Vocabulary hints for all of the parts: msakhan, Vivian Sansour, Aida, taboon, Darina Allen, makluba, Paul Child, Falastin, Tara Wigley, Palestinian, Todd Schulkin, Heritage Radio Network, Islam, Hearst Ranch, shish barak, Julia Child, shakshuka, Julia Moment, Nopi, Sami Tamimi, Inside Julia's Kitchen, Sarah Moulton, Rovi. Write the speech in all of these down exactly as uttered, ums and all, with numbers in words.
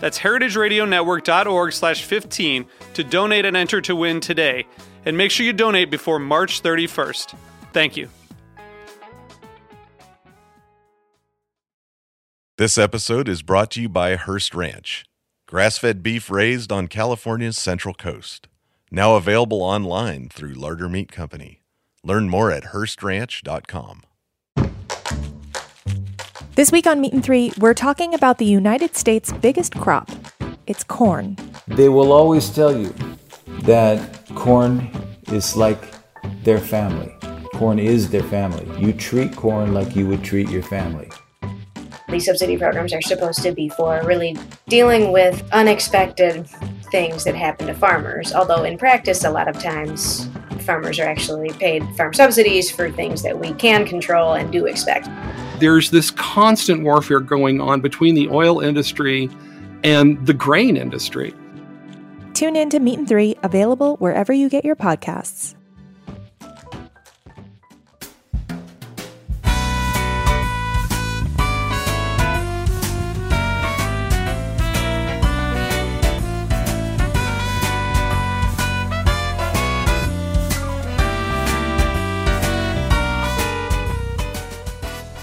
That's heritage radio network dot org slash fifteen to donate and enter to win today. And make sure you donate before March thirty-first. Thank you. This episode is brought to you by Hearst Ranch, grass-fed beef raised on California's Central Coast. Now available online through Larder Meat Company. Learn more at hearst ranch dot com. This week on Meat and Three, we're talking about the United States' biggest crop. It's corn. They will always tell you that corn is like their family. Corn is their family. You treat corn like you would treat your family. These subsidy programs are supposed to be for really dealing with unexpected things that happen to farmers, although in practice a lot of times farmers are actually paid farm subsidies for things that we can control and do expect. There's this constant warfare going on between the oil industry and the grain industry. Tune in to Meat and Three, available wherever you get your podcasts.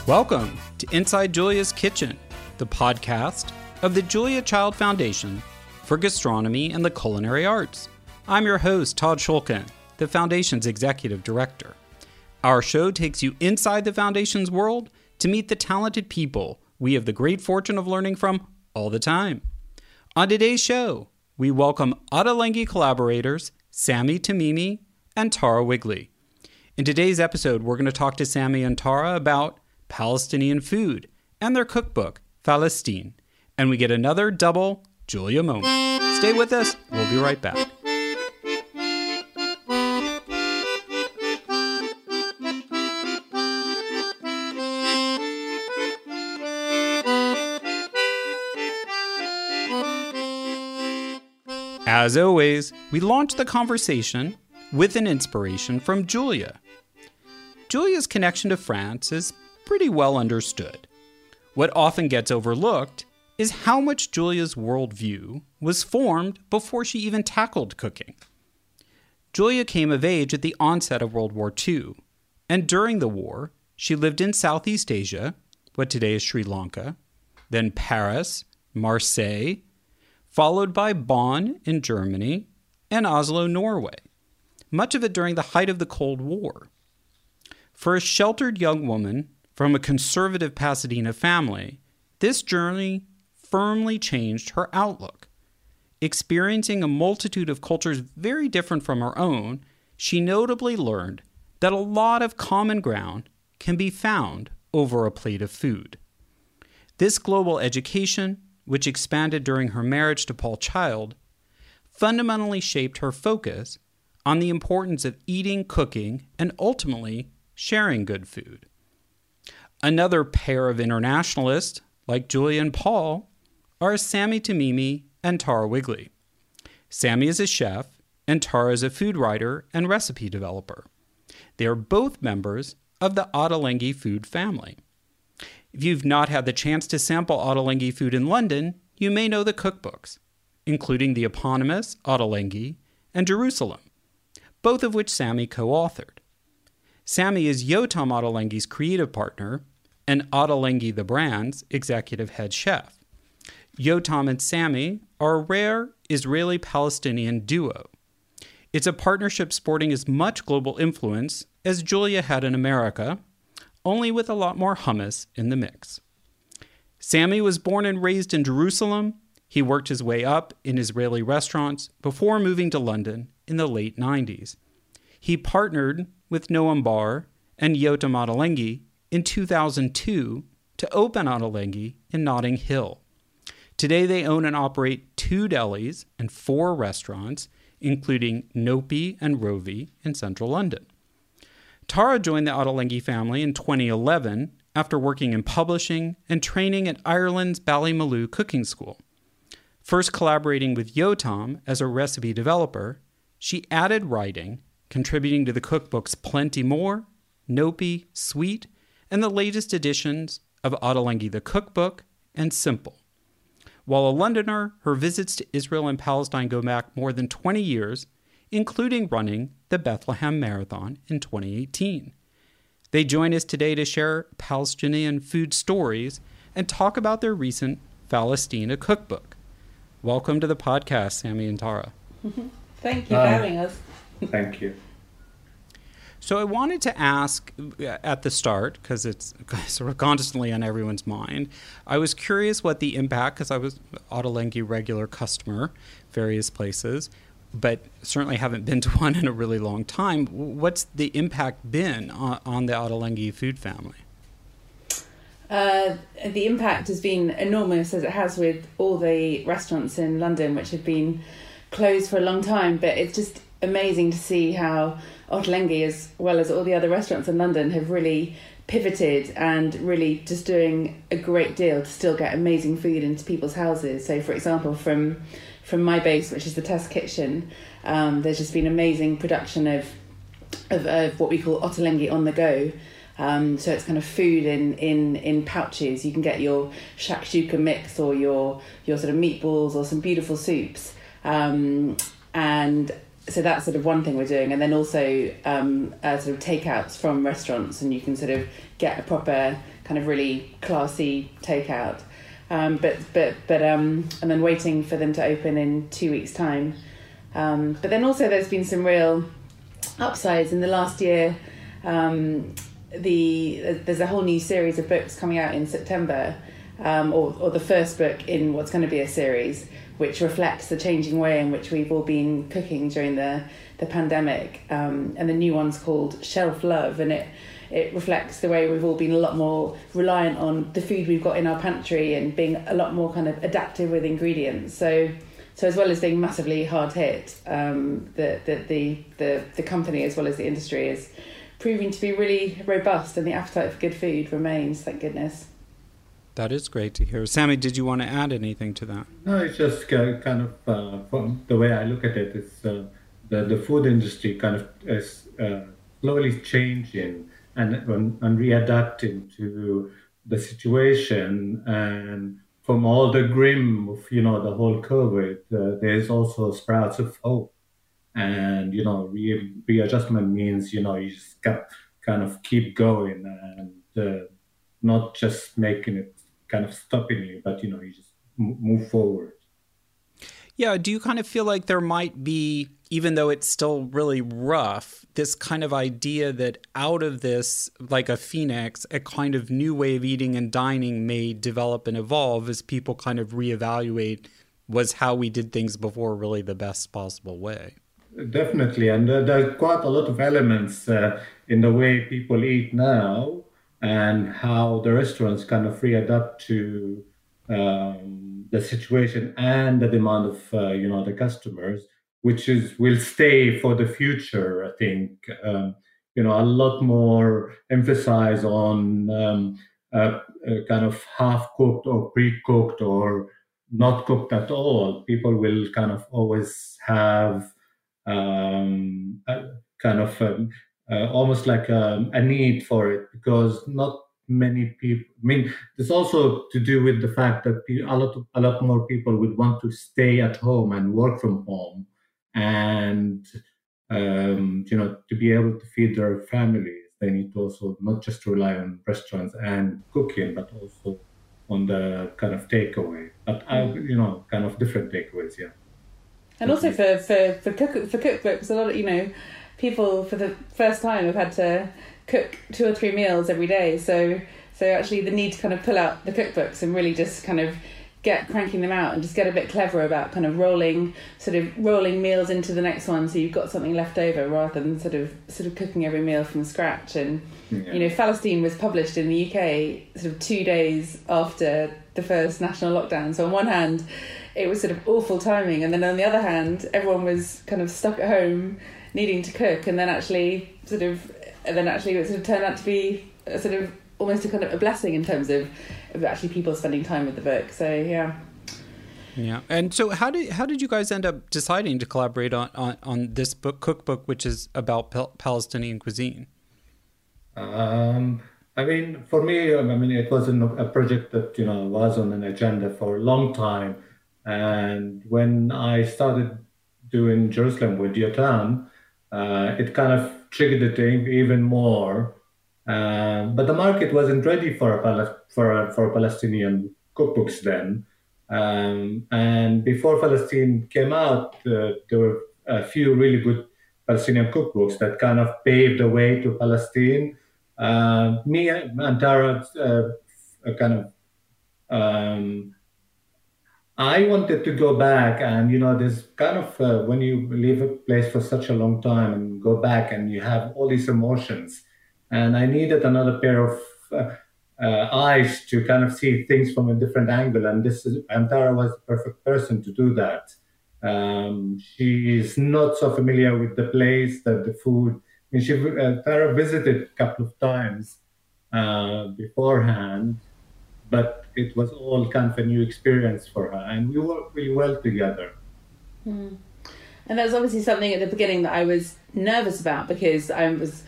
Welcome to Inside Julia's Kitchen, the podcast of the Julia Child Foundation for Gastronomy and the Culinary Arts. I'm your host, Todd Schulkin, the Foundation's Executive Director. Our show takes you inside the Foundation's world to meet the talented people we have the great fortune of learning from all the time. On today's show, we welcome Ottolenghi collaborators Sami Tamimi and Tara Wigley. In today's episode, we're going to talk to Sami and Tara about Palestinian food, and their cookbook, Falastin. And we get another double Julia moment. Stay with us. We'll be right back. As always, we launch the conversation with an inspiration from Julia. Julia's connection to France is pretty well understood. What often gets overlooked is how much Julia's worldview was formed before she even tackled cooking. Julia came of age at the onset of World War Two, and during the war, she lived in Southeast Asia, what today is Sri Lanka, then Paris, Marseille, followed by Bonn in Germany, and Oslo, Norway, much of it during the height of the Cold War. For a sheltered young woman from a conservative Pasadena family, this journey firmly changed her outlook. Experiencing a multitude of cultures very different from her own, she notably learned that a lot of common ground can be found over a plate of food. This global education, which expanded during her marriage to Paul Child, fundamentally shaped her focus on the importance of eating, cooking, and ultimately sharing good food. Another pair of internationalists, like Julia and Paul, are Sami Tamimi and Tara Wigley. Sami is a chef, and Tara is a food writer and recipe developer. They are both members of the Ottolenghi food family. If you've not had the chance to sample Ottolenghi food in London, you may know the cookbooks, including the eponymous Ottolenghi and Jerusalem, both of which Sami co-authored. Sami is Yotam Ottolenghi's creative partner and Ottolenghi the brand's executive head chef. Yotam and Sami are a rare Israeli-Palestinian duo. It's a partnership sporting as much global influence as Julia had in America, only with a lot more hummus in the mix. Sami was born and raised in Jerusalem. He worked his way up in Israeli restaurants before moving to London in the late nineties. He partnered with Noam Bar and Yotam Ottolenghi in two thousand two to open Ottolenghi in Notting Hill. Today they own and operate two delis and four restaurants, including Nopi and Rovi in central London. Tara joined the Ottolenghi family in twenty eleven after working in publishing and training at Ireland's Ballymaloe Cooking School. First collaborating with Yotam as a recipe developer, she added writing, contributing to the cookbooks Plenty More, Nopi, Sweet, and the latest editions of Ottolenghi the Cookbook and Simple. While a Londoner, her visits to Israel and Palestine go back more than twenty years, including running the Bethlehem Marathon in twenty eighteen. They join us today to share Palestinian food stories and talk about their recent Falastina cookbook. Welcome to the podcast, Sami and Tara. Thank you for having us. Thank you. So I wanted to ask at the start, because it's sort of constantly on everyone's mind, I was curious what the impact, because I was Ottolenghi regular customer, various places, but certainly haven't been to one in a really long time. What's the impact been on, on the Ottolenghi food family? Uh, the impact has been enormous, as it has with all the restaurants in London, which have been closed for a long time, but it's just amazing to see how Ottolenghi, as well as all the other restaurants in London, have really pivoted and really just doing a great deal to still get amazing food into people's houses. So, for example, from from my base, which is the test kitchen, um, there's just been amazing production of, of of what we call Ottolenghi on the go. Um, so it's kind of food in, in, in pouches. You can get your shakshuka mix or your your sort of meatballs or some beautiful soups. Um, and so that's sort of one thing we're doing, and then also um, uh, sort of takeouts from restaurants, and you can sort of get a proper kind of really classy takeout. Um, but but but um, and then waiting for them to open in two weeks' time. Um, but then also there's been some real upsides in the last year. Um, the there's a whole new series of books coming out in September, um, or or the first book in what's going to be a series, which reflects the changing way in which we've all been cooking during the, the pandemic. Um, and the new one's called Shelf Love, and it, it reflects the way we've all been a lot more reliant on the food we've got in our pantry and being a lot more kind of adaptive with ingredients. So so as well as being massively hard hit, um, the, the, the, the, the company as well as the industry is proving to be really robust, and the appetite for good food remains, thank goodness. That is great to hear. Sami, did you want to add anything to that? No, it's just kind of, uh, from the way I look at it, it's uh, the, the food industry kind of is uh, slowly changing and, and, and readapting to the situation. And from all the grim of, you know, the whole COVID, uh, there's also sprouts of hope. And, you know, re- readjustment means, you know, you just kind of keep going and uh, not just making it kind of stoppingly, but, you know, you just move forward. Yeah. Do you kind of feel like there might be, even though it's still really rough, this kind of idea that out of this, like a phoenix, a kind of new way of eating and dining may develop and evolve as people kind of reevaluate, was how we did things before really the best possible way? Definitely. And uh, there's quite a lot of elements uh, in the way people eat now, and how the restaurants kind of readapt to um, the situation and the demand of, uh, you know, the customers, which is will stay for the future, I think. Um, you know, a lot more emphasis on um, uh, uh, kind of half-cooked or pre-cooked or not cooked at all. People will kind of always have um, a, kind of... Um, Uh, almost like um, a need for it, because not many people, I mean, it's also to do with the fact that a lot of, a lot more people would want to stay at home and work from home and, um, you know, to be able to feed their families. They need to also not just rely on restaurants and cooking, but also on the kind of takeaway, but, uh, you know, kind of different takeaways, yeah. And also for for for cook for cookbooks, a lot of, you know, people for the first time have had to cook two or three meals every day. So so actually the need to kind of pull out the cookbooks and really just kind of get cranking them out and just get a bit clever about kind of rolling sort of rolling meals into the next one, so you've got something left over rather than sort of sort of cooking every meal from scratch. And yeah. you know, Falastin was published in the U K sort of two days after the first national lockdown. So on one hand it was sort of awful timing, and then on the other hand everyone was kind of stuck at home needing to cook, and then actually sort of and then actually it sort of turned out to be a sort of almost a kind of a blessing in terms of, of actually people spending time with the book. So yeah, yeah. And so how did how did you guys end up deciding to collaborate on on, on this book cookbook, which is about pal- Palestinian cuisine? Um, I mean, for me, I mean, it was a project that you know was on an agenda for a long time. And when I started doing Jerusalem with Yotam, uh, it kind of triggered the thing even more. Uh, but the market wasn't ready for a, for a, for Palestinian cookbooks then. Um, and before Palestine came out, uh, there were a few really good Palestinian cookbooks that kind of paved the way to Palestine. Uh, me and Tara uh, kind of... Um, I wanted to go back and, you know, this kind of... Uh, when you leave a place for such a long time and go back and you have all these emotions... And I needed another pair of uh, uh, eyes to kind of see things from a different angle. And this is, and Tara was the perfect person to do that. Um, she is not so familiar with the place, the, the food. I mean, she, uh, Tara visited a couple of times uh, beforehand, but it was all kind of a new experience for her. And we worked really well together. Mm. And that's obviously something at the beginning that I was nervous about because I was...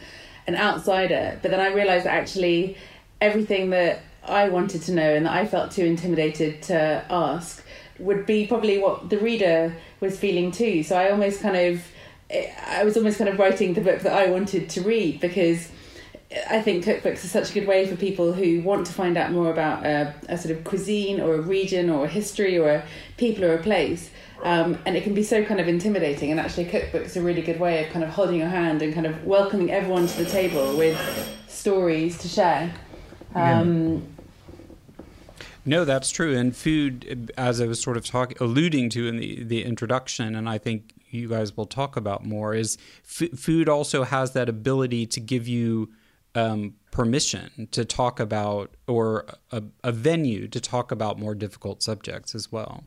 an outsider, but then I realised that actually everything that I wanted to know and that I felt too intimidated to ask would be probably what the reader was feeling too. So I almost kind of, I was almost kind of writing the book that I wanted to read, because I think cookbooks are such a good way for people who want to find out more about a, a sort of cuisine or a region or a history or a people or a place. Um, and it can be so kind of intimidating, and actually cookbooks are a really good way of kind of holding your hand and kind of welcoming everyone to the table with stories to share. Um, yeah. No, that's true. And food, as I was sort of talking, alluding to in the, the introduction, and I think you guys will talk about more, is f- food also has that ability to give you um, permission to talk about, or a, a venue to talk about more difficult subjects as well.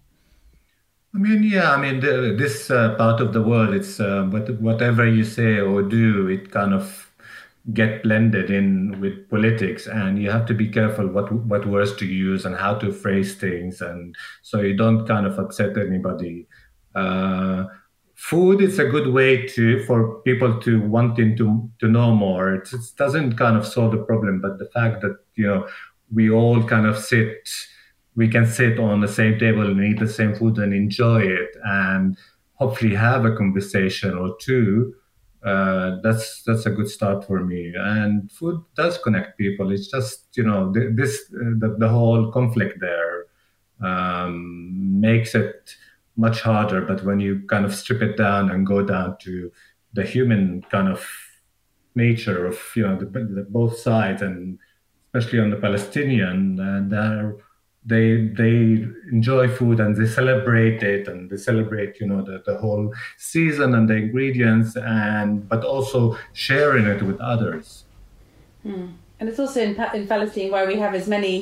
I mean, yeah, I mean, the, this uh, part of the world, it's uh, what, whatever you say or do, it kind of get blended in with politics, and you have to be careful what what words to use and how to phrase things, and so you don't kind of upset anybody. Uh, food is a good way to for people to wanting to, to know more. It, it doesn't kind of solve the problem, but the fact that, you know, we all kind of sit... we can sit on the same table and eat the same food and enjoy it and hopefully have a conversation or two. Uh, that's that's a good start for me. And food does connect people. It's just, you know, this the, the whole conflict there um, makes it much harder. But when you kind of strip it down and go down to the human kind of nature of, you know, the, the both sides, and especially on the Palestinian, and there They they enjoy food and they celebrate it, and they celebrate, you know, the, the whole season and the ingredients, and but also sharing it with others. Mm. And it's also in, in Palestine where we have as many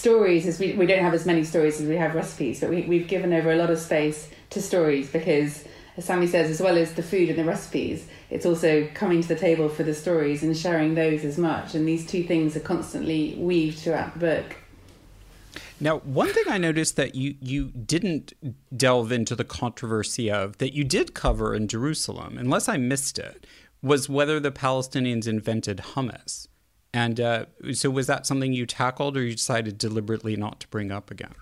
stories as we we don't have as many stories as we have recipes, but we we've given over a lot of space to stories, because as Sami says, as well as the food and the recipes, it's also coming to the table for the stories and sharing those as much. And these two things are constantly weaved throughout the book. Now, one thing I noticed that you, you didn't delve into the controversy of, that you did cover in Jerusalem, unless I missed it, was whether the Palestinians invented hummus. And uh, so was that something you tackled, or you decided deliberately not to bring up again?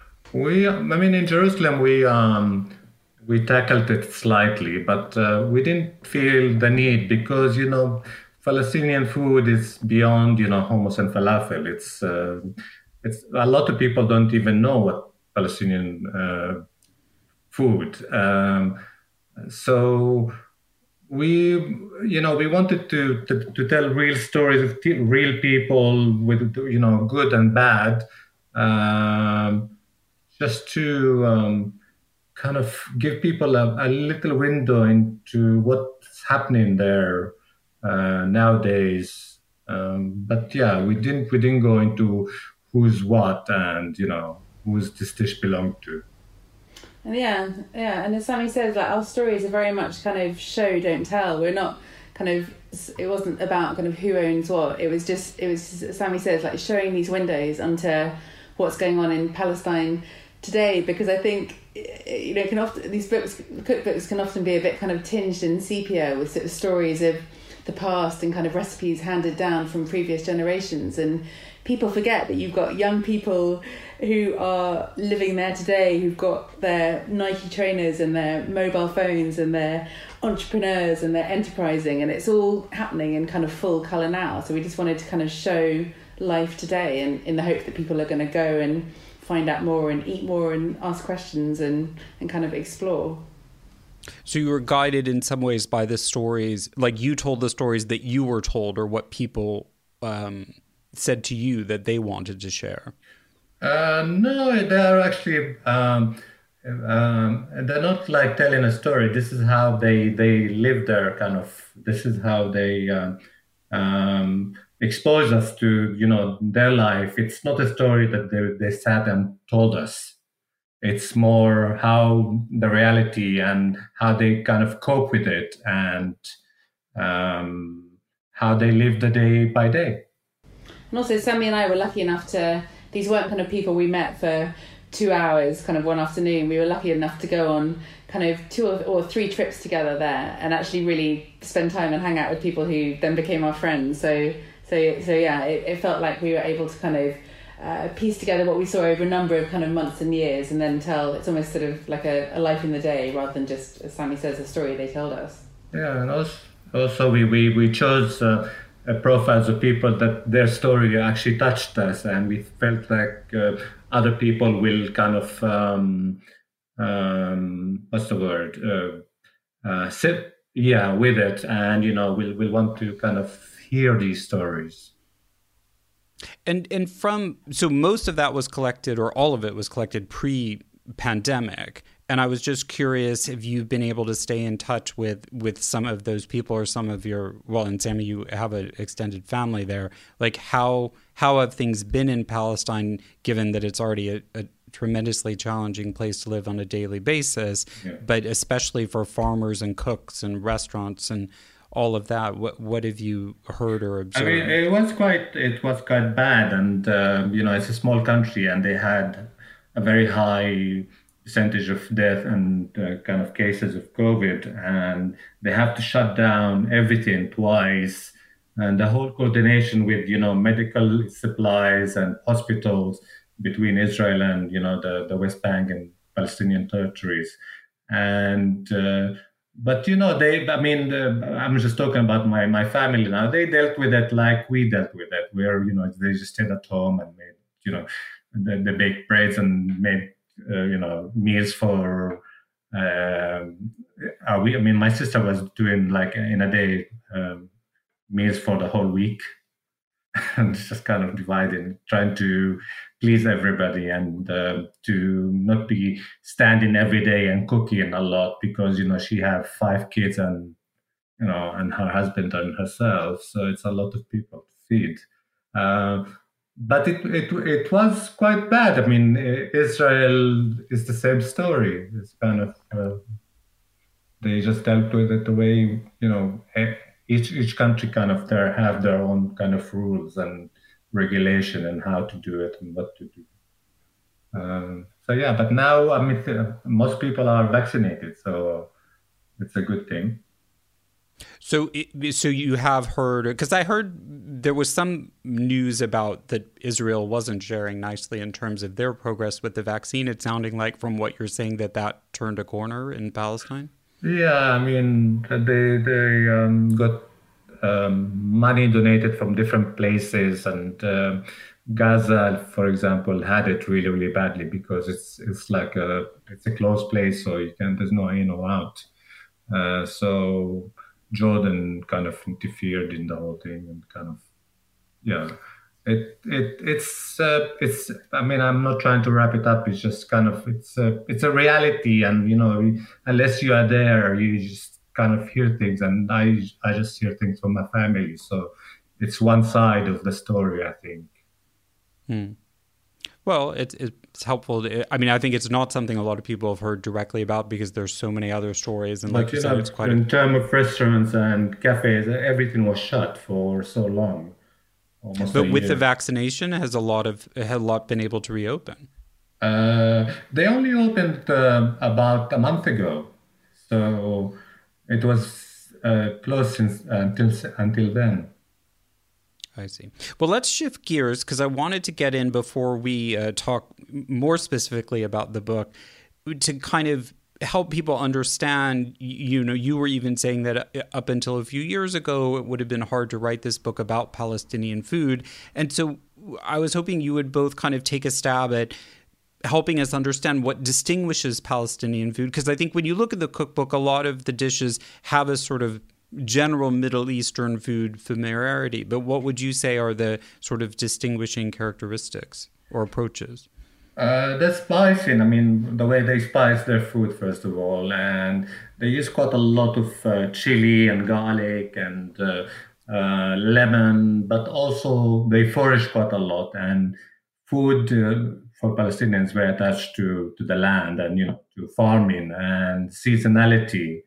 We, I mean, in Jerusalem, we um, we tackled it slightly, but uh, we didn't feel the need, because, you know, Palestinian food is beyond, you know, hummus and falafel. It's... Uh, It's, a lot of people don't even know what Palestinian uh, food. Um, so we, you know, we wanted to, to, to tell real stories of t- real people with, you know, good and bad, um, just to um, kind of give people a, a little window into what's happening in there uh, nowadays. Um, but yeah, we didn't we didn't go into who's what and, you know, who's this dish belonged to. Yeah, yeah, and as Sami says, like, our stories are very much kind of show, don't tell. We're not kind of, it wasn't about kind of who owns what. It was just, it was, as Sami says, like showing these windows onto what's going on in Palestine today, because I think, you know, can often, these books, cookbooks can often be a bit kind of tinged in sepia with sort of stories of the past and kind of recipes handed down from previous generations, and people forget that you've got young people who are living there today, who've got their Nike trainers and their mobile phones and their entrepreneurs and their enterprising, and it's all happening in kind of full colour now. So we just wanted to kind of show life today, and in the hope that people are going to go and find out more and eat more and ask questions and, and kind of explore. So you were guided in some ways by the stories, like you told the stories that you were told, or what people um, said to you that they wanted to share? Uh, no, they're actually, um, um, they're not like telling a story. This is how they, they live their kind of, this is how they um, um, expose us to, you know, their life. It's not a story that they, they sat and told us. It's more how the reality and how they kind of cope with it, and um, how they live the day by day. And also, Sami and I were lucky enough to, these weren't kind of people we met for two hours, kind of one afternoon. We were lucky enough to go on kind of two or, or three trips together there, and actually really spend time and hang out with people who then became our friends. So, so, so yeah, it, it felt like we were able to kind of Uh, piece together what we saw over a number of kind of months and years, and then tell, it's almost sort of like a, a life in the day rather than just, as Sami says, a story they told us. Yeah, and also, also we, we, we chose uh, profiles of people that their story actually touched us, and we felt like uh, other people will kind of, um, um, what's the word, uh, uh, sit yeah, with it, and, you know, will will want to kind of hear these stories. And and from, so most of that was collected, or all of it was collected pre-pandemic. And I was just curious if you've been able to stay in touch with, with some of those people, or some of your, well, and Sami, you have an extended family there. Like, how how have things been in Palestine, given that it's already a, a tremendously challenging place to live on a daily basis, yeah. But especially for farmers and cooks and restaurants and all of that, what what have you heard or observed? I mean, it was quite it was quite bad, and uh, you know, it's a small country, and they had a very high percentage of death and uh, kind of cases of COVID, and they have to shut down everything twice, and the whole coordination with, you know, medical supplies and hospitals between Israel and, you know, the the West Bank and Palestinian territories, and. Uh, But, you know, they, I mean, uh, I'm just talking about my, my family now. They dealt with it like we dealt with it, where, you know, they just stayed at home and made, you know, they, they baked breads and made, uh, you know, meals for, uh, I mean, my sister was doing like in a day um, meals for the whole week, and just kind of dividing, trying to please everybody, and uh, to not be standing every day and cooking a lot, because, you know, she have five kids and, you know, and her husband and herself. So it's a lot of people to feed. Uh, but it, it it was quite bad. I mean, Israel is the same story. It's kind of, uh, they just dealt with it the way, you know, each each country kind of there have their own kind of rules and regulation and how to do it and what to do. Um, so yeah, but now, I mean, most people are vaccinated, so it's a good thing. So, it, so you have heard, because I heard there was some news about that Israel wasn't sharing nicely in terms of their progress with the vaccine. It's sounding like, from what you're saying, that that turned a corner in Palestine. Yeah, I mean, they they um, got um, money donated from different places, and uh, Gaza, for example, had it really, really badly because it's it's like a it's a closed place, so you can there's no in or out. Uh, so Jordan kind of interfered in the whole thing and kind of yeah. It it it's uh, it's. I mean, I'm not trying to wrap it up. It's just kind of it's a it's a reality, and you know, unless you are there, you just kind of hear things, and I I just hear things from my family. So it's one side of the story, I think. Hmm. Well, it's it's helpful. To, I mean, I think it's not something a lot of people have heard directly about because there's so many other stories, and like but, you, you know, said, it's quite in a... terms of restaurants and cafes, everything was shut for so long. Almost but with year. The vaccination, has a lot of has a lot been able to reopen? Uh, they only opened uh, about a month ago, so it was uh, closed since, uh, until until then. I see. Well, let's shift gears because I wanted to get in before we uh, talk more specifically about the book to kind of help people understand, you know, you were even saying that up until a few years ago, it would have been hard to write this book about Palestinian food. And so I was hoping you would both kind of take a stab at helping us understand what distinguishes Palestinian food. Because I think when you look at the cookbook, a lot of the dishes have a sort of general Middle Eastern food familiarity. But what would you say are the sort of distinguishing characteristics or approaches? Uh, they're spicing. I mean, the way they spice their food, first of all, and they use quite a lot of uh, chili and garlic and uh, uh, lemon, but also they forage quite a lot. And food uh, for Palestinians were attached to, to the land and, you know, to farming and seasonality,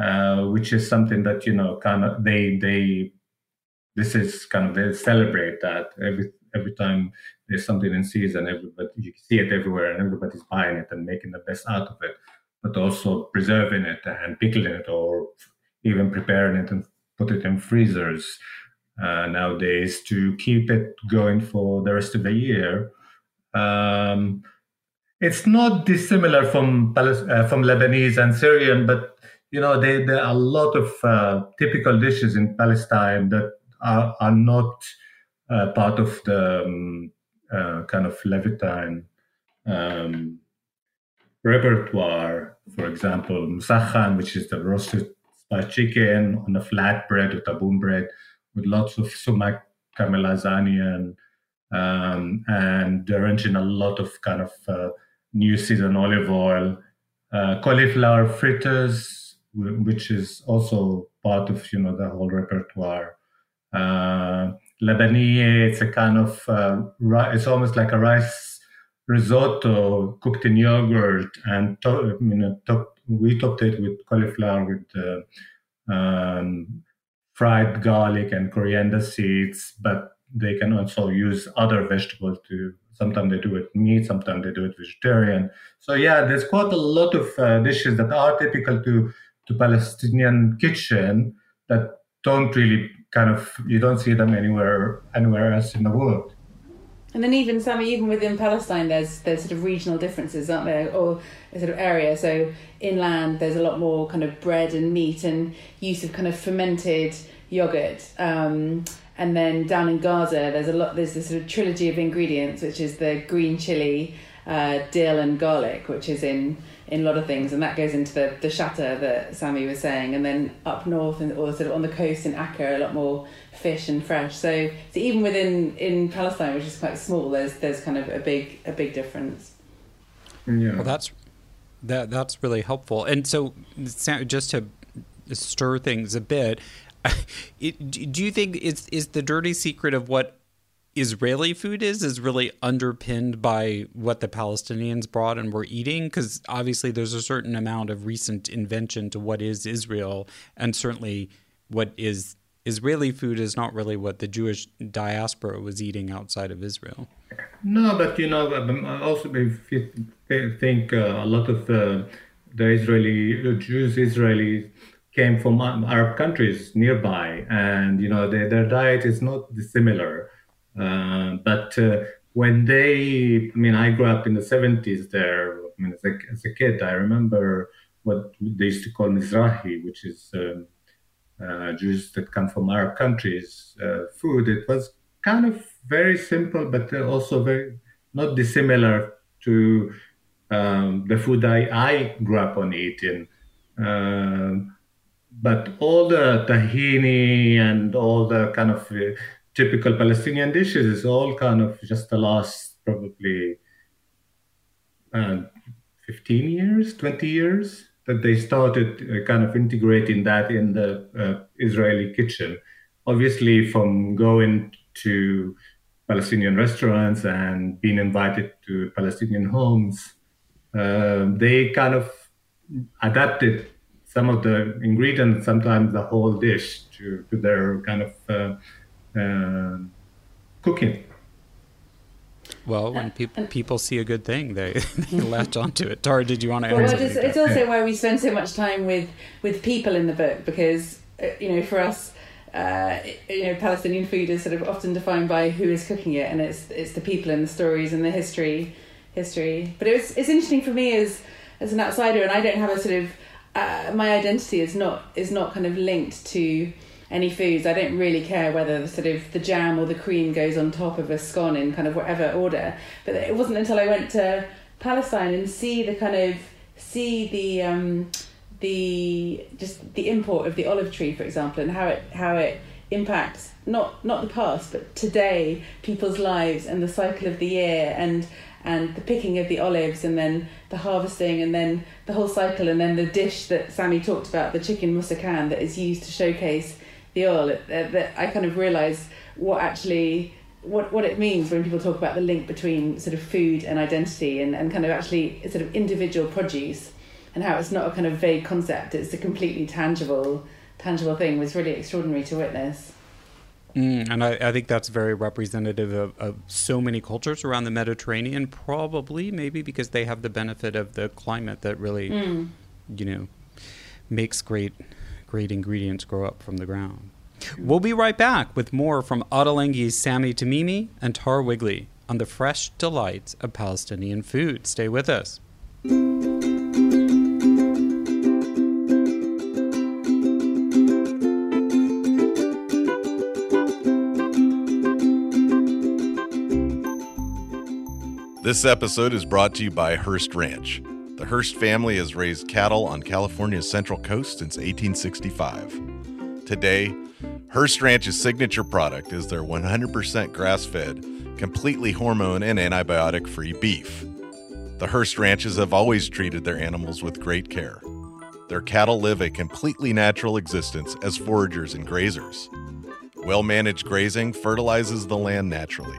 uh, which is something that, you know, kind of they, they, this is kind of, they celebrate that every every time. There's something in season, everybody you see it everywhere, and everybody's buying it and making the best out of it, but also preserving it and pickling it, or even preparing it and put it in freezers uh, nowadays to keep it going for the rest of the year. Um, it's not dissimilar from uh, from Lebanese and Syrian, but you know they, there are a lot of uh, typical dishes in Palestine that are, are not uh, part of the um, Uh, kind of Levantine um, repertoire, for example, msakhan, which is the roasted spiced chicken on a flat bread or taboon bread with lots of sumac, camel's onion, um, and they're in a lot of kind of uh, new season olive oil, uh, cauliflower fritters, which is also part of, you know, the whole repertoire. Uh, Lebanese, it's a kind of, uh, it's almost like a rice risotto cooked in yogurt, and to, you know, top, we topped it with cauliflower, with uh, um, fried garlic and coriander seeds, but they can also use other vegetables to, sometimes they do it meat, sometimes they do it vegetarian. So yeah, there's quite a lot of uh, dishes that are typical to, to Palestinian kitchen that don't really kind of, you don't see them anywhere anywhere else in the world. And then even, Sami, even within Palestine, there's there's sort of regional differences, aren't there, or a sort of area. So inland, there's a lot more kind of bread and meat and use of kind of fermented yogurt. Um, and then down in Gaza, there's a lot. There's this sort of trilogy of ingredients, which is the green chili, uh, dill, and garlic, which is in. in a lot of things, and that goes into the, the shatter that Sami was saying, and then up north and or sort of on the coast in Akka, a lot more fish and fresh. So, so even within in Palestine, which is quite small, there's there's kind of a big a big difference. Yeah, well, that's that that's really helpful. And so, just to stir things a bit, it, do you think it's is the dirty secret of what Israeli food is, is really underpinned by what the Palestinians brought and were eating? Because obviously there's a certain amount of recent invention to what is Israel, and certainly what is Israeli food is not really what the Jewish diaspora was eating outside of Israel. No, but you know, also if you think uh, a lot of uh, the Israeli, the Jews, Israelis came from Arab countries nearby, and you know, they, their diet is not dissimilar. Uh, but uh, when they, I mean, I grew up in the seventies there. I mean, as a, as a kid, I remember what they used to call Mizrahi, which is um, uh, Jews that come from Arab countries, uh, food. It was kind of very simple, but also very not dissimilar to um, the food I, I grew up on eating. Um, but all the tahini and all the kind of uh, typical Palestinian dishes is all kind of just the last probably uh, fifteen years, twenty years that they started uh, kind of integrating that in the uh, Israeli kitchen. Obviously, from going to Palestinian restaurants and being invited to Palestinian homes, uh, they kind of adapted some of the ingredients, sometimes the whole dish, to, to their kind of uh, uh, cooking. Well, when pe people see a good thing, they, they latch onto it. Tara, did you want to? Well, it's, it's also why we spend so much time with with people in the book, because you know, for us, uh, you know, Palestinian food is sort of often defined by who is cooking it, and it's it's the people and the stories and the history, history. But it's it's interesting for me as as an outsider, and I don't have a sort of uh, my identity is not is not kind of linked to any foods. I don't really care whether the sort of the jam or the cream goes on top of a scone in kind of whatever order. But it wasn't until I went to Palestine and see the kind of see the um, the just the import of the olive tree, for example, and how it how it impacts not not the past but today people's lives and the cycle of the year and and the picking of the olives and then the harvesting and then the whole cycle and then the dish that Sami talked about, the chicken moussaka that is used to showcase the oil, that I kind of realised what actually, what, what it means when people talk about the link between sort of food and identity and, and kind of actually sort of individual produce and how it's not a kind of vague concept, it's a completely tangible, tangible thing, was really extraordinary to witness. Mm, and I, I think that's very representative of, of so many cultures around the Mediterranean, probably, maybe because they have the benefit of the climate that really, mm. you know, makes great... great ingredients grow up from the ground. We'll be right back with more from Ottolenghi's Sami Tamimi and Tara Wigley on the fresh delights of Palestinian food. Stay with us. This episode is brought to you by Hearst Ranch. The Hearst family has raised cattle on California's Central Coast since eighteen sixty-five. Today, Hearst Ranch's signature product is their one hundred percent grass-fed, completely hormone and antibiotic-free beef. The Hearst Ranches have always treated their animals with great care. Their cattle live a completely natural existence as foragers and grazers. Well-managed grazing fertilizes the land naturally,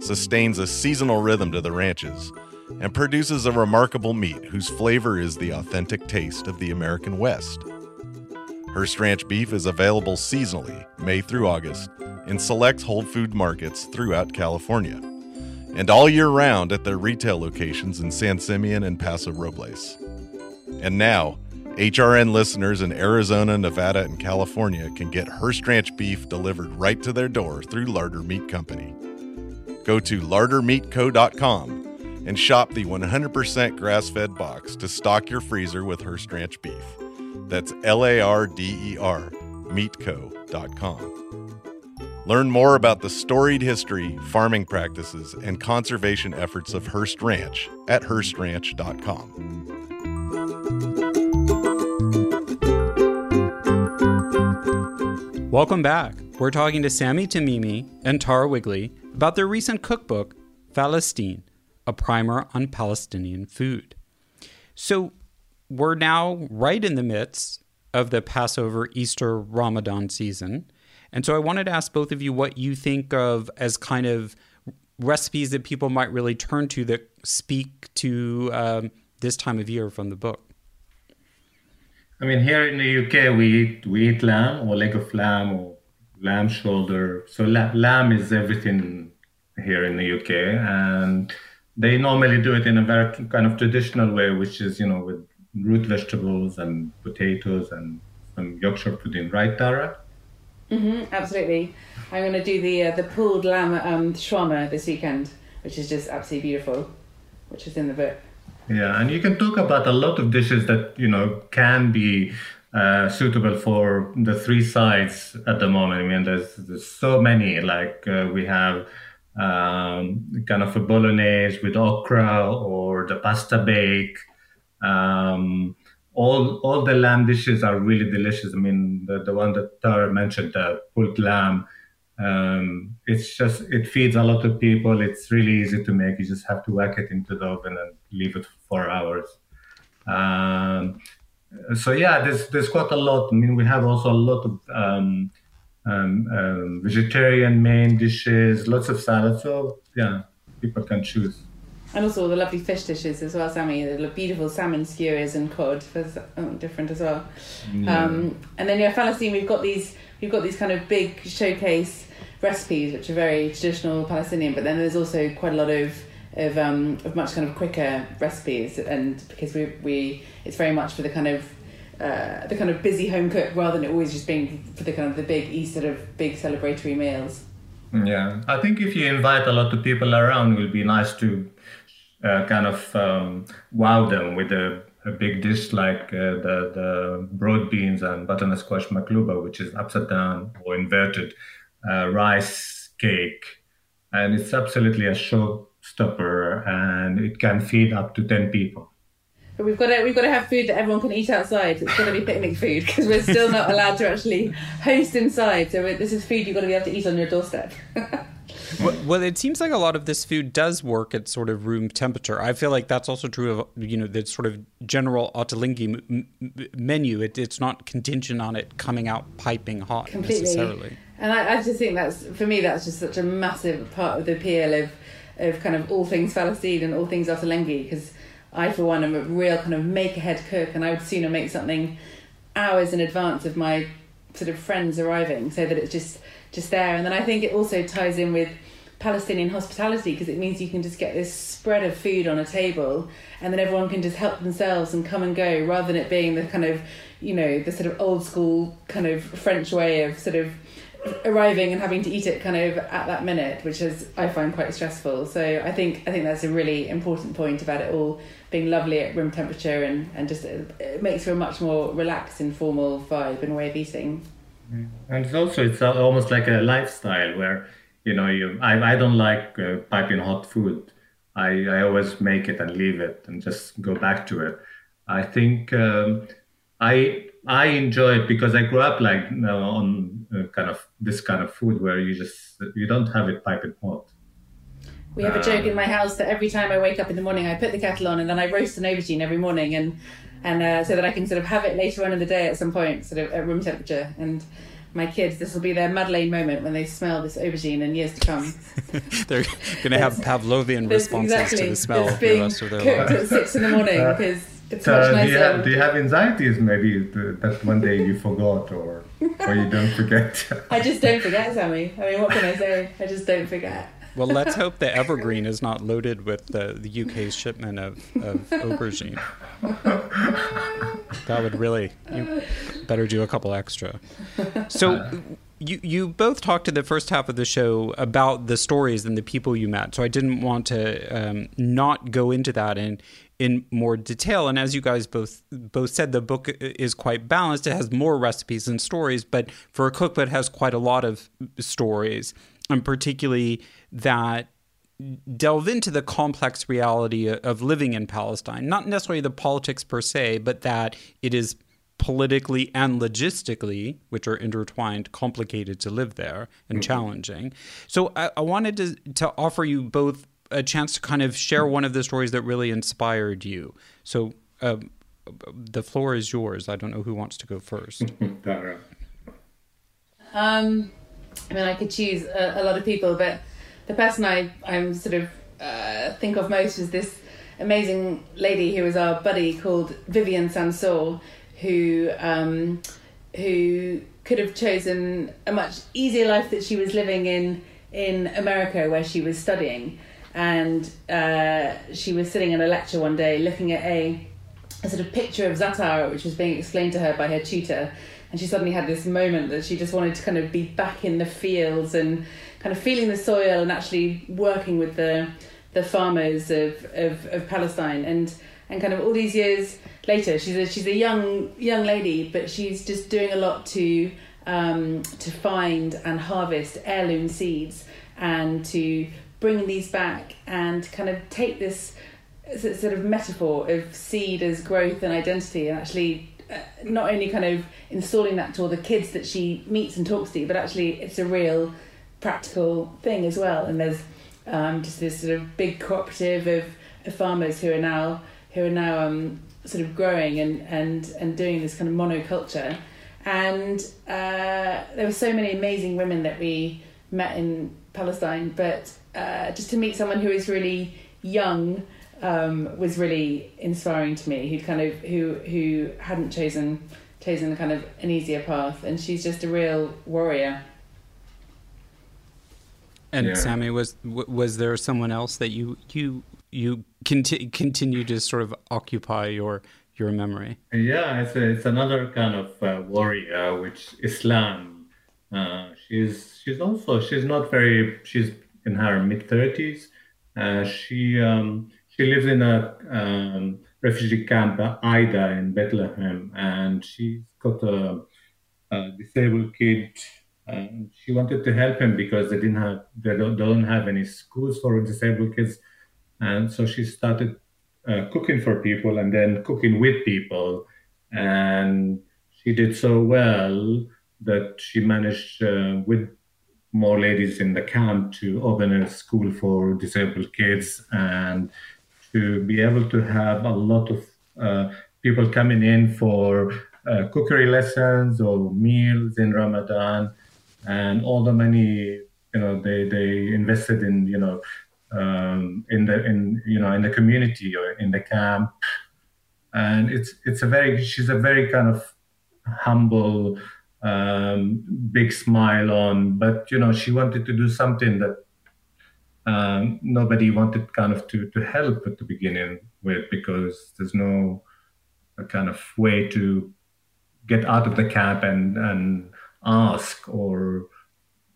sustains a seasonal rhythm to the ranches, and produces a remarkable meat whose flavor is the authentic taste of the American West. Hearst Ranch beef is available seasonally, May through August, in select whole food markets throughout California, and all year round at their retail locations in San Simeon and Paso Robles. And now, H R N listeners in Arizona, Nevada, and California can get Hearst Ranch beef delivered right to their door through Larder Meat Company. Go to larder meat co dot com and shop the one hundred percent grass-fed box to stock your freezer with Hearst Ranch beef. That's L A R D E R, meat co dot com. Learn more about the storied history, farming practices, and conservation efforts of Hearst Ranch at hearst ranch dot com. Welcome back. We're talking to Sami Tamimi and Tara Wigley about their recent cookbook, Falastin, a primer on Palestinian food. So we're now right in the midst of the Passover, Easter, Ramadan season. And so I wanted to ask both of you what you think of as kind of recipes that people might really turn to that speak to um, this time of year from the book. I mean, here in the U K, we eat, we eat lamb or leg of lamb or lamb shoulder. So la lamb is everything here in the U K. And they normally do it in a very kind of traditional way, which is, you know, with root vegetables and potatoes and some Yorkshire pudding, right, Tara? Mm-hmm, absolutely. I'm going to do the uh, the pulled lamb um, shawarma this weekend, which is just absolutely beautiful, which is in the book. Yeah, and you can talk about a lot of dishes that, you know, can be uh, suitable for the three sides at the moment. I mean, there's, there's so many, like uh, we have um, kind of a bolognese with okra or the pasta bake. Um, all all the lamb dishes are really delicious. I mean, the, the one that Tara mentioned, the pulled lamb, um, it's just, it feeds a lot of people. It's really easy to make. You just have to whack it into the oven and leave it for hours. Um, so yeah, there's, there's quite a lot. I mean, we have also a lot of um, um, um, vegetarian main dishes, lots of salads. So yeah, people can choose. And also the lovely fish dishes as well, Sami. The beautiful salmon skewers and cod, that's oh, different as well. Yeah. Um, and then yeah, Palestine, we've got these, we've got these kind of big showcase recipes, which are very traditional Palestinian. But then there's also quite a lot of of, um, of much kind of quicker recipes, and because we we it's very much for the kind of uh, the kind of busy home cook rather than it always just being for the kind of the big East sort of big celebratory meals. Yeah, I think if you invite a lot of people around, it will be nice to Uh, kind of um, wow them with a, a big dish like uh, the, the broad beans and butternut squash makluba, which is upside down or inverted uh, rice cake. And it's absolutely a showstopper, and it can feed up to ten people. But we've got to, we've got to have food that everyone can eat outside. It's got to be picnic food, because we're still not allowed to actually host inside. So this is food you've got to be able to eat on your doorstep. Well, it seems like a lot of this food does work at sort of room temperature. I feel like that's also true of, you know, the sort of general Ottolenghi m- m- menu. It, it's not contingent on it coming out piping hot Completely. necessarily. And I, I just think that's, for me, that's just such a massive part of the appeal of, of kind of all things Falastin and all things Ottolenghi, because I, for one, am a real kind of make-ahead cook, and I would sooner make something hours in advance of my sort of friends arriving, so that it's just... just there. And then I think it also ties in with Palestinian hospitality, because it means you can just get this spread of food on a table, and then everyone can just help themselves and come and go, rather than it being the kind of, you know, the sort of old school kind of French way of sort of arriving and having to eat it kind of at that minute, which is, I find, quite stressful. So I think I think that's a really important point about it all being lovely at room temperature, and, and just it makes for a much more relaxed, informal vibe and way of eating. And it's also, it's almost like a lifestyle where, you know, you I, I don't like uh, piping hot food. I, I always make it and leave it and just go back to it. I think um, I I enjoy it because I grew up like you know, on uh, kind of this kind of food where you just, you don't have it piping hot. We have um, a joke in my house that every time I wake up in the morning, I put the kettle on and then I roast an aubergine every morning, and And uh, so that I can sort of have it later on in the day at some point, sort of at room temperature. And my kids, this will be their Madeleine moment when they smell this aubergine in years to come. They're going to have Pavlovian responses exactly, to the smell of the rest of their life. At six in the morning, because uh, it's uh, much nicer. Do you, have, do you have anxieties maybe that one day you forgot or, or you don't forget? I just don't forget, Sami. I mean, what can I say? I just don't forget. Well, let's hope the Evergreen is not loaded with the, the U K's shipment of, of aubergine. That would really, you better do a couple extra. So you you both talked in the first half of the show about the stories and the people you met. So I didn't want to um, not go into that in, in more detail. And as you guys both both said, the book is quite balanced. It has more recipes and stories, but for a cookbook, it has quite a lot of stories. And particularly that delve into the complex reality of living in Palestine, not necessarily the politics per se, but that it is politically and logistically, which are intertwined, complicated to live there and mm-hmm. challenging. So I, I wanted to, to offer you both a chance to kind of share one of the stories that really inspired you. So um, the floor is yours. I don't know who wants to go first. um. I mean, I could choose a, a lot of people, but the person I I'm sort of uh, think of most is this amazing lady who was our buddy called Vivian Sansour, who um, who could have chosen a much easier life that she was living in in America, where she was studying, and uh, she was sitting in a lecture one day looking at a, a sort of picture of Zatara, which was being explained to her by her tutor. And she suddenly had this moment that she just wanted to kind of be back in the fields and kind of feeling the soil and actually working with the the farmers of, of, of Palestine. And and kind of all these years later, she's a she's a young young lady, but she's just doing a lot to um, to find and harvest heirloom seeds and to bring these back and kind of take this sort of metaphor of seed as growth and identity, and actually not only kind of installing that to all the kids that she meets and talks to, but actually it's a real practical thing as well. And there's um, just this sort of big cooperative of, of farmers who are now who are now um, sort of growing and, and, and doing this kind of monoculture. And uh, there were so many amazing women that we met in Palestine, but uh, just to meet someone who is really young Um, was really inspiring to me. Who kind of who who hadn't chosen chosen kind of an easier path, and she's just a real warrior. And yeah. Sami, was was there someone else that you you you conti- continue to sort of occupy your your memory? Yeah, it's a, it's another kind of uh, warrior, which Islam. Uh, she's she's also she's not very she's in her mid thirties. Uh, she. Um, She lives in a um, refugee camp, Aida, in Bethlehem, and she's got a, a disabled kid. And she wanted to help him because they didn't have, they don't, don't have any schools for disabled kids, and so she started uh, cooking for people and then cooking with people. And she did so well that she managed uh, with more ladies in the camp to open a school for disabled kids and to be able to have a lot of uh, people coming in for uh, cookery lessons or meals in Ramadan, and all the money, you know, they, they invested in, you know, um, in the in you know in the community or in the camp, and it's it's a very she's a very kind of humble, um, big smile on, but you know she wanted to do something that. Um, nobody wanted kind of to, to help at the beginning with, because there's no a kind of way to get out of the camp and, and ask or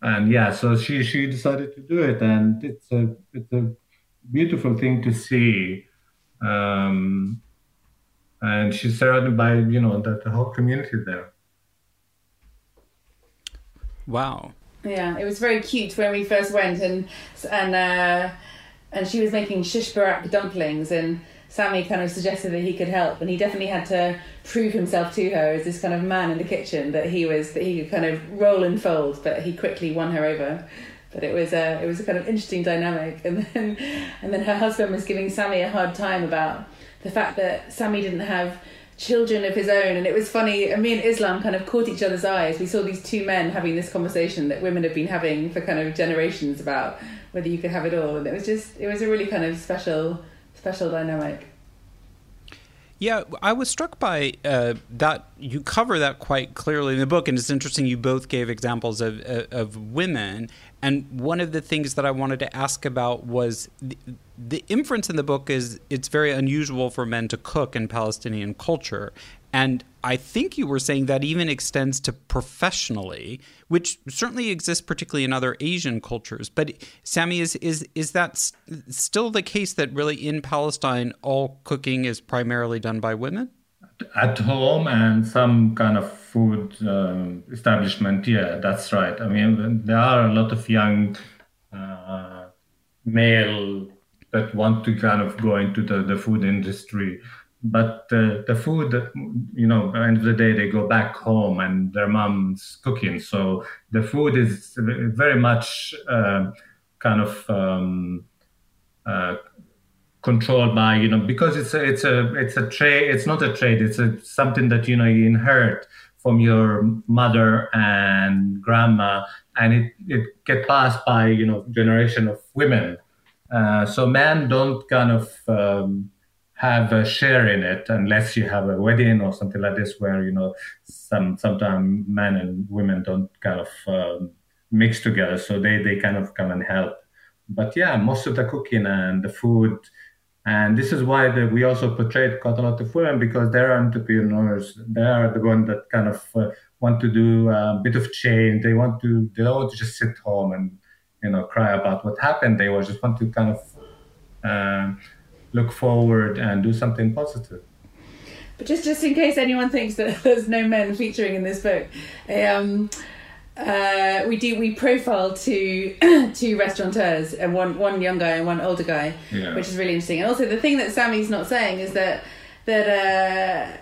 and yeah so she, she decided to do it, and it's a it's a beautiful thing to see, um, and she's surrounded by you know the, the whole community there. Wow. Yeah, it was very cute when we first went, and and uh, and she was making shish barak dumplings, and Sami kind of suggested that he could help, and he definitely had to prove himself to her as this kind of man in the kitchen that he was, that he could kind of roll and fold, but he quickly won her over. But it was a it was a kind of interesting dynamic, and then and then her husband was giving Sami a hard time about the fact that Sami didn't have children of his own, and it was funny. Me and Islam kind of caught each other's eyes. We saw these two men having this conversation that women have been having for kind of generations about whether you could have it all, and it was just it was a really kind of special, special dynamic. Yeah, I was struck by uh, that. You cover that quite clearly in the book, and it's interesting. You both gave examples of of women, and one of the things that I wanted to ask about was. The, The inference in the book is it's very unusual for men to cook in Palestinian culture. And I think you were saying that even extends to professionally, which certainly exists particularly in other Asian cultures. But Sami, is is is that st- still the case that really in Palestine, all cooking is primarily done by women? At home and some kind of food um, establishment. Yeah, that's right. I mean, there are a lot of young uh, male that want to kind of go into the, the food industry. But uh, the food, you know, at the end of the day, they go back home and their mom's cooking. So the food is very much uh, kind of um, uh, controlled by, you know, because it's a, it's a, it's a trade, it's not a trade, it's a, something that, you know, you inherit from your mother and grandma, and it, it gets passed by, you know, generation of women. Uh, so men don't kind of um, have a share in it unless you have a wedding or something like this, where you know some sometimes men and women don't kind of um, mix together. So they, they kind of come and help. But yeah, most of the cooking and the food, and this is why the, we also portrayed quite a lot of women, because they are entrepreneurs. They are the ones that kind of uh, want to do a bit of change. They want to they don't want to just sit home and. You know, cry about what happened. They just want to kind of uh, look forward and do something positive. But just, just in case anyone thinks that there's no men featuring in this book, um, uh, we do we profile two two restaurateurs, and one one young guy and one older guy, yeah. which is really interesting. And also the thing that Sami's not saying is that that. Uh,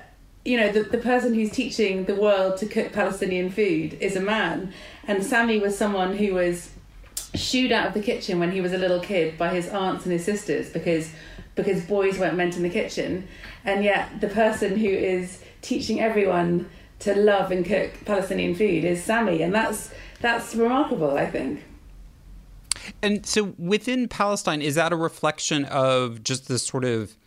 you know, the, the person who's teaching the world to cook Palestinian food is a man. And Sami was someone who was shooed out of the kitchen when he was a little kid by his aunts and his sisters because because boys weren't meant in the kitchen. And yet the person who is teaching everyone to love and cook Palestinian food is Sami. And that's that's remarkable, I think. And so within Palestine, is that a reflection of just this sort of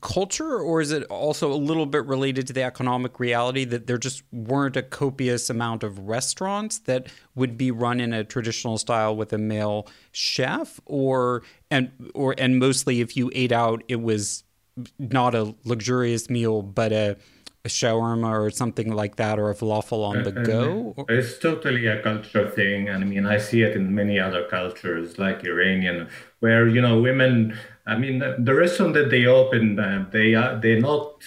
culture, or is it also a little bit related to the economic reality that there just weren't a copious amount of restaurants that would be run in a traditional style with a male chef, or and or and mostly if you ate out it was not a luxurious meal but a, a shawarma or something like that, or a falafel on the go? It's totally a culture thing, and I mean I see it in many other cultures like Iranian, where you know women, I mean, the restaurant that they open, uh, they are, they're not,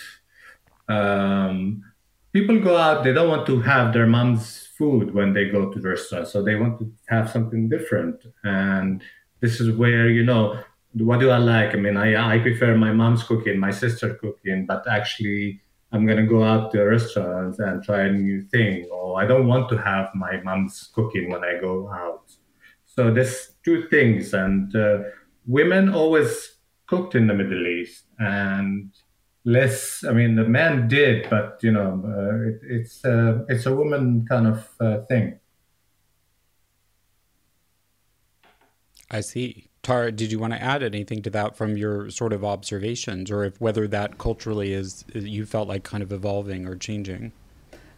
um, people go out, they don't want to have their mom's food when they go to the restaurant. So they want to have something different. And this is where, you know, what do I like? I mean, I, I prefer my mom's cooking, my sister's cooking, but actually I'm going to go out to a restaurant and try a new thing. Or I don't want to have my mom's cooking when I go out. So there's two things. And, uh, women always cooked in the Middle East, and less, I mean, the man did, but, you know, uh, it, it's, uh, it's a woman kind of uh, thing. I see. Tara, did you want to add anything to that from your sort of observations, or if whether that culturally is, you felt like kind of evolving or changing?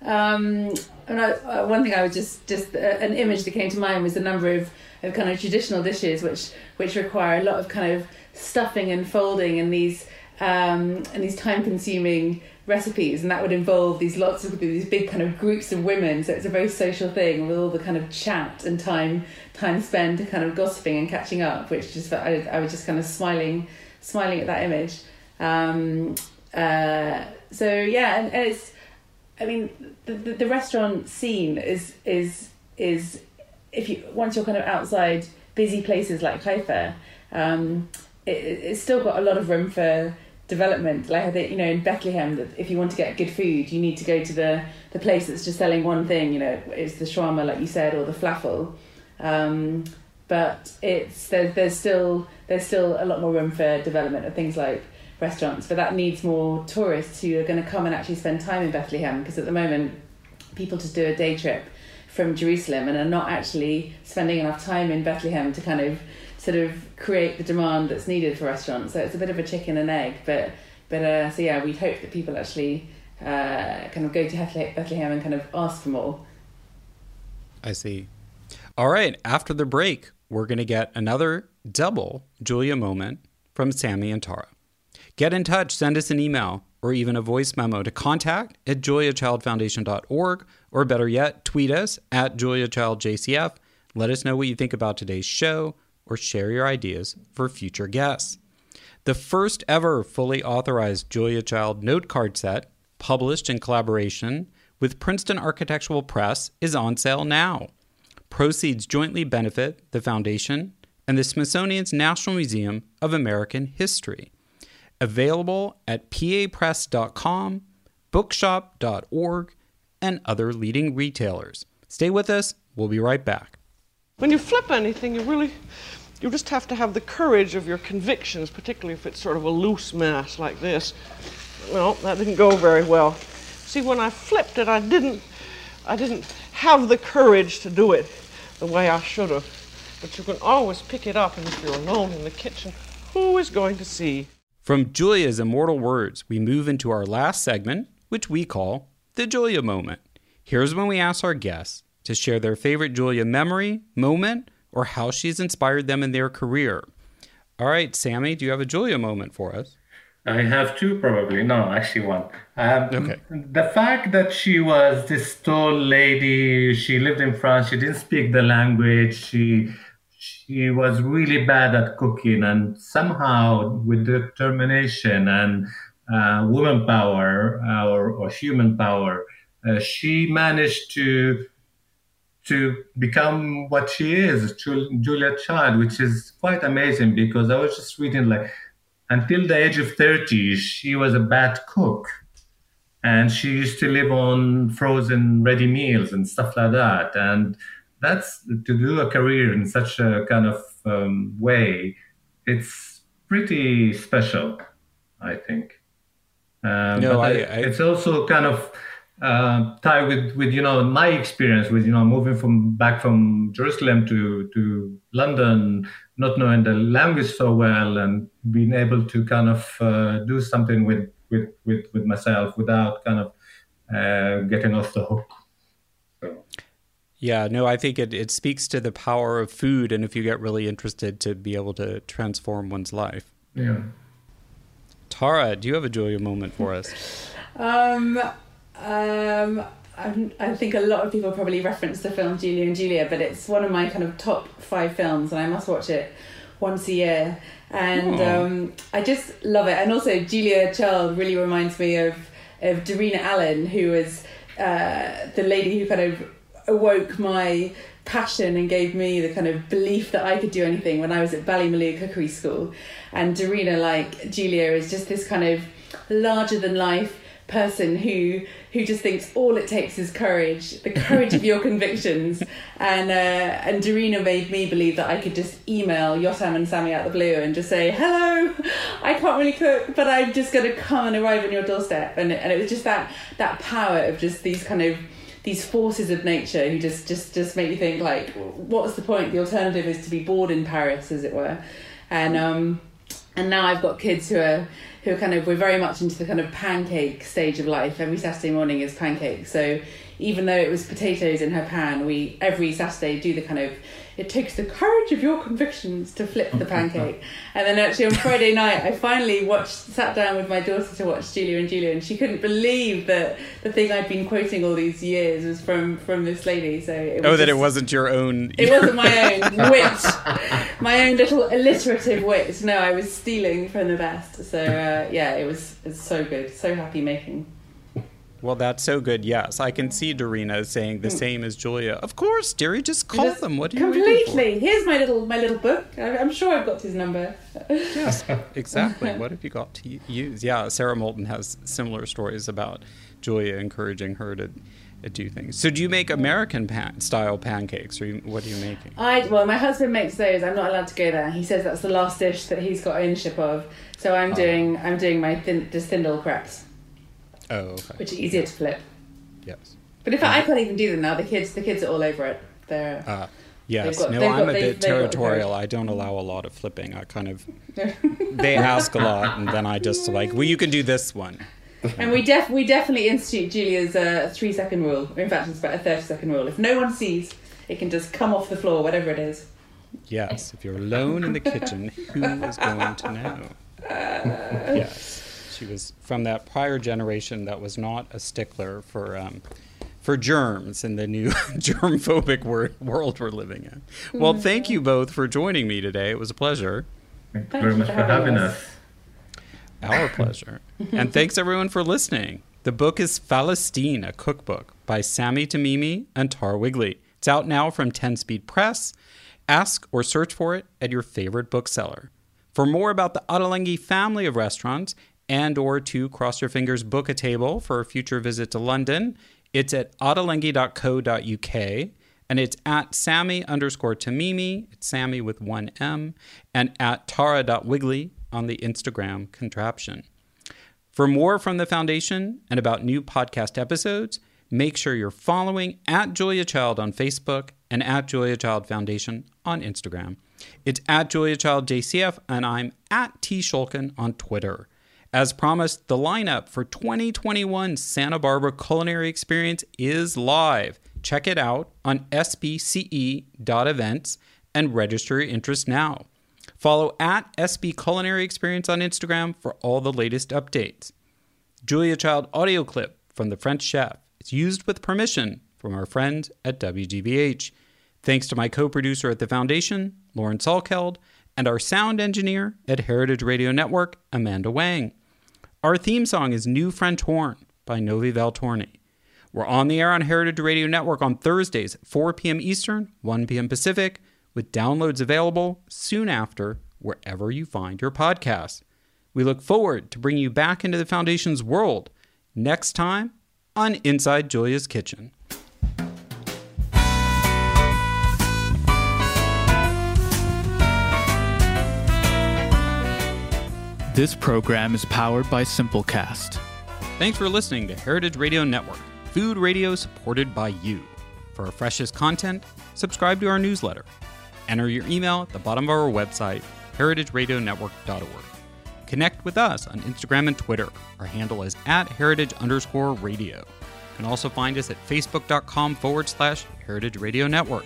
Um, and I, uh, one thing I was just, just uh, an image that came to mind was the number of, of kind of traditional dishes which which require a lot of kind of stuffing and folding and these um, and these time consuming recipes, and that would involve these lots of these big kind of groups of women, so it's a very social thing with all the kind of chat and time time spent kind of gossiping and catching up, which just I, I was just kind of smiling smiling at that image. Um, uh, so yeah, and, and it's. I mean, the, the the restaurant scene is is is if you once you're kind of outside busy places like Haifa, um, it, it's still got a lot of room for development. Like I think, you know, in Bethlehem, that if you want to get good food, you need to go to the, the place that's just selling one thing. You know, it's the shawarma, like you said, or the falafel. Um, but it's there, there's still there's still a lot more room for development of things like restaurants, but that needs more tourists who are going to come and actually spend time in Bethlehem, because at the moment people just do a day trip from Jerusalem and are not actually spending enough time in Bethlehem to kind of sort of create the demand that's needed for restaurants. So it's a bit of a chicken and egg, but but uh, so yeah, we'd hope that people actually uh, kind of go to Bethlehem and kind of ask for more. I see. All right, after the break, we're going to get another double Julia moment from Sami and Tara. Get in touch, send us an email or even a voice memo to contact at julia child foundation dot org, or better yet, tweet us at julia child j c f. Let us know what you think about today's show or share your ideas for future guests. The first ever fully authorized Julia Child note card set, published in collaboration with Princeton Architectural Press, is on sale now. Proceeds jointly benefit the Foundation and the Smithsonian's National Museum of American History. Available at p a press dot com, bookshop dot org, and other leading retailers. Stay with us. We'll be right back. When you flip anything, you really, you just have to have the courage of your convictions, particularly if it's sort of a loose mass like this. No, that didn't go very well. See, when I flipped it, I didn't, I didn't have the courage to do it the way I should have. But you can always pick it up, and if you're alone in the kitchen, who is going to see? From Julia's immortal words, we move into our last segment, which we call the Julia Moment. Here's when we ask our guests to share their favorite Julia memory, moment, or how she's inspired them in their career. All right, Sami, do you have a Julia moment for us? I have two, probably. No, actually one. Um, okay. The fact that she was this tall lady, she lived in France, she didn't speak the language, she... she was really bad at cooking, and somehow with determination and uh, woman power or, or human power, uh, she managed to to become what she is, Julia Child, which is quite amazing, because I was just reading, like, until the age of thirty, she was a bad cook. And she used to live on frozen ready meals and stuff like that. And that's, to do a career in such a kind of um, way, it's pretty special, I think. Uh, no, I, it, I... It's also kind of... Uh, tie with, with, you know, my experience with, you know, moving from back from Jerusalem to, to London, not knowing the language so well, and being able to kind of uh, do something with, with, with, with myself without kind of uh, getting off the hook. So. Yeah, no, I think it, it speaks to the power of food, and if you get really interested, to be able to transform one's life. Yeah. Tara, do you have a Julia moment for us? um... Um, I, I think a lot of people probably reference the film Julia and Julia, but it's one of my kind of top five films, and I must watch it once a year. And um, I just love it. And also, Julia Child really reminds me of, of Darina Allen, who was uh, the lady who kind of awoke my passion and gave me the kind of belief that I could do anything when I was at Ballymaloe Cooking School. And Darina, like Julia, is just this kind of larger-than-life person who who just thinks all it takes is courage, the courage of your convictions. And uh, and Darina made me believe that I could just email Yotam and Sami out the blue and just say, hello, I can't really cook, but I'm just going to come and arrive on your doorstep. And and it was just that that power of just these kind of these forces of nature who just just just make you think, like, what's the point? The alternative is to be bored in Paris, as it were. And um and now I've got kids who are who are kind of, we're very much into the kind of pancake stage of life. Every Saturday morning is pancakes. So even though it was potatoes in her pan, we every Saturday do the kind of, it takes the courage of your convictions to flip the pancake. And then actually on Friday night, I finally watched, sat down with my daughter to watch Julia and Julia, and she couldn't believe that the thing I'd been quoting all these years was from, from this lady. So it was oh, just, that it wasn't your own. It wasn't my own wit, my own little alliterative wit. No, I was stealing from the best. So uh, yeah, it was, it was so good, so happy making. Well, that's so good. Yes, I can see Darina saying the same as Julia. Of course, dearie, just call just them. What do you completely? Here's my little my little book. I'm sure I've got his number. Yes, exactly. What have you got to use? Yeah, Sarah Moulton has similar stories about Julia encouraging her to do things. So do you make American pan- style pancakes, or you, what are you making? I well, my husband makes those. I'm not allowed to go there. He says that's the last dish that he's got ownership of. So I'm oh. doing I'm doing my thin, the Thindal crepes. Oh, okay. Which is easier to flip. Yes. But in fact, I can't even do them now. The kids, the kids are all over it. They're. Uh, yes. Got, no, I'm got, a bit territorial. I don't allow a lot of flipping. I kind of. They ask a lot, and then I just like, well, you can do this one. And we def we definitely institute Julia's uh, three second rule. In fact, it's about a thirty second rule. If no one sees, it can just come off the floor, whatever it is. Yes. If you're alone in the kitchen, who is going to know? Uh, yes. She was from that prior generation that was not a stickler for um, for germs in the new germ-phobic wor- world we're living in. Well, thank you both for joining me today. It was a pleasure. Thank you very much for having us. Our pleasure. And thanks, everyone, for listening. The book is Falastin, a cookbook by Sami Tamimi and Tara Wigley. It's out now from ten Speed Press. Ask or search for it at your favorite bookseller. For more about the Ottolenghi family of restaurants, and or to cross your fingers book a table for a future visit to London, it's at ottolenghi dot co dot uk, and it's at Sami underscore Tamimi, it's Sami with one M, and at tara dot wigley on the Instagram contraption. For more from the Foundation and about new podcast episodes, make sure you're following at Julia Child on Facebook and at Julia Child Foundation on Instagram. It's at Julia Child J C F, and I'm at T Schulkin on Twitter. As promised, the lineup for twenty twenty-one Santa Barbara Culinary Experience is live. Check it out on s b c e dot events and register your interest now. Follow at S B Culinary Experience on Instagram for all the latest updates. Julia Child audio clip from The French Chef. It's used with permission from our friends at W G B H. Thanks to my co-producer at the Foundation, Lauren Salkeld, and our sound engineer at Heritage Radio Network, Amanda Wang. Our theme song is New French Horn by Novi Valtorni. We're on the air on Heritage Radio Network on Thursdays at four p.m. Eastern, one p.m. Pacific, with downloads available soon after wherever you find your podcasts. We look forward to bringing you back into the Foundation's world next time on Inside Julia's Kitchen. This program is powered by Simplecast. Thanks for listening to Heritage Radio Network, food radio supported by you. For our freshest content, subscribe to our newsletter. Enter your email at the bottom of our website, heritage radio network dot org. Connect with us on Instagram and Twitter. Our handle is at heritage underscore radio. You can also find us at facebook.com forward slash Heritage Radio Network.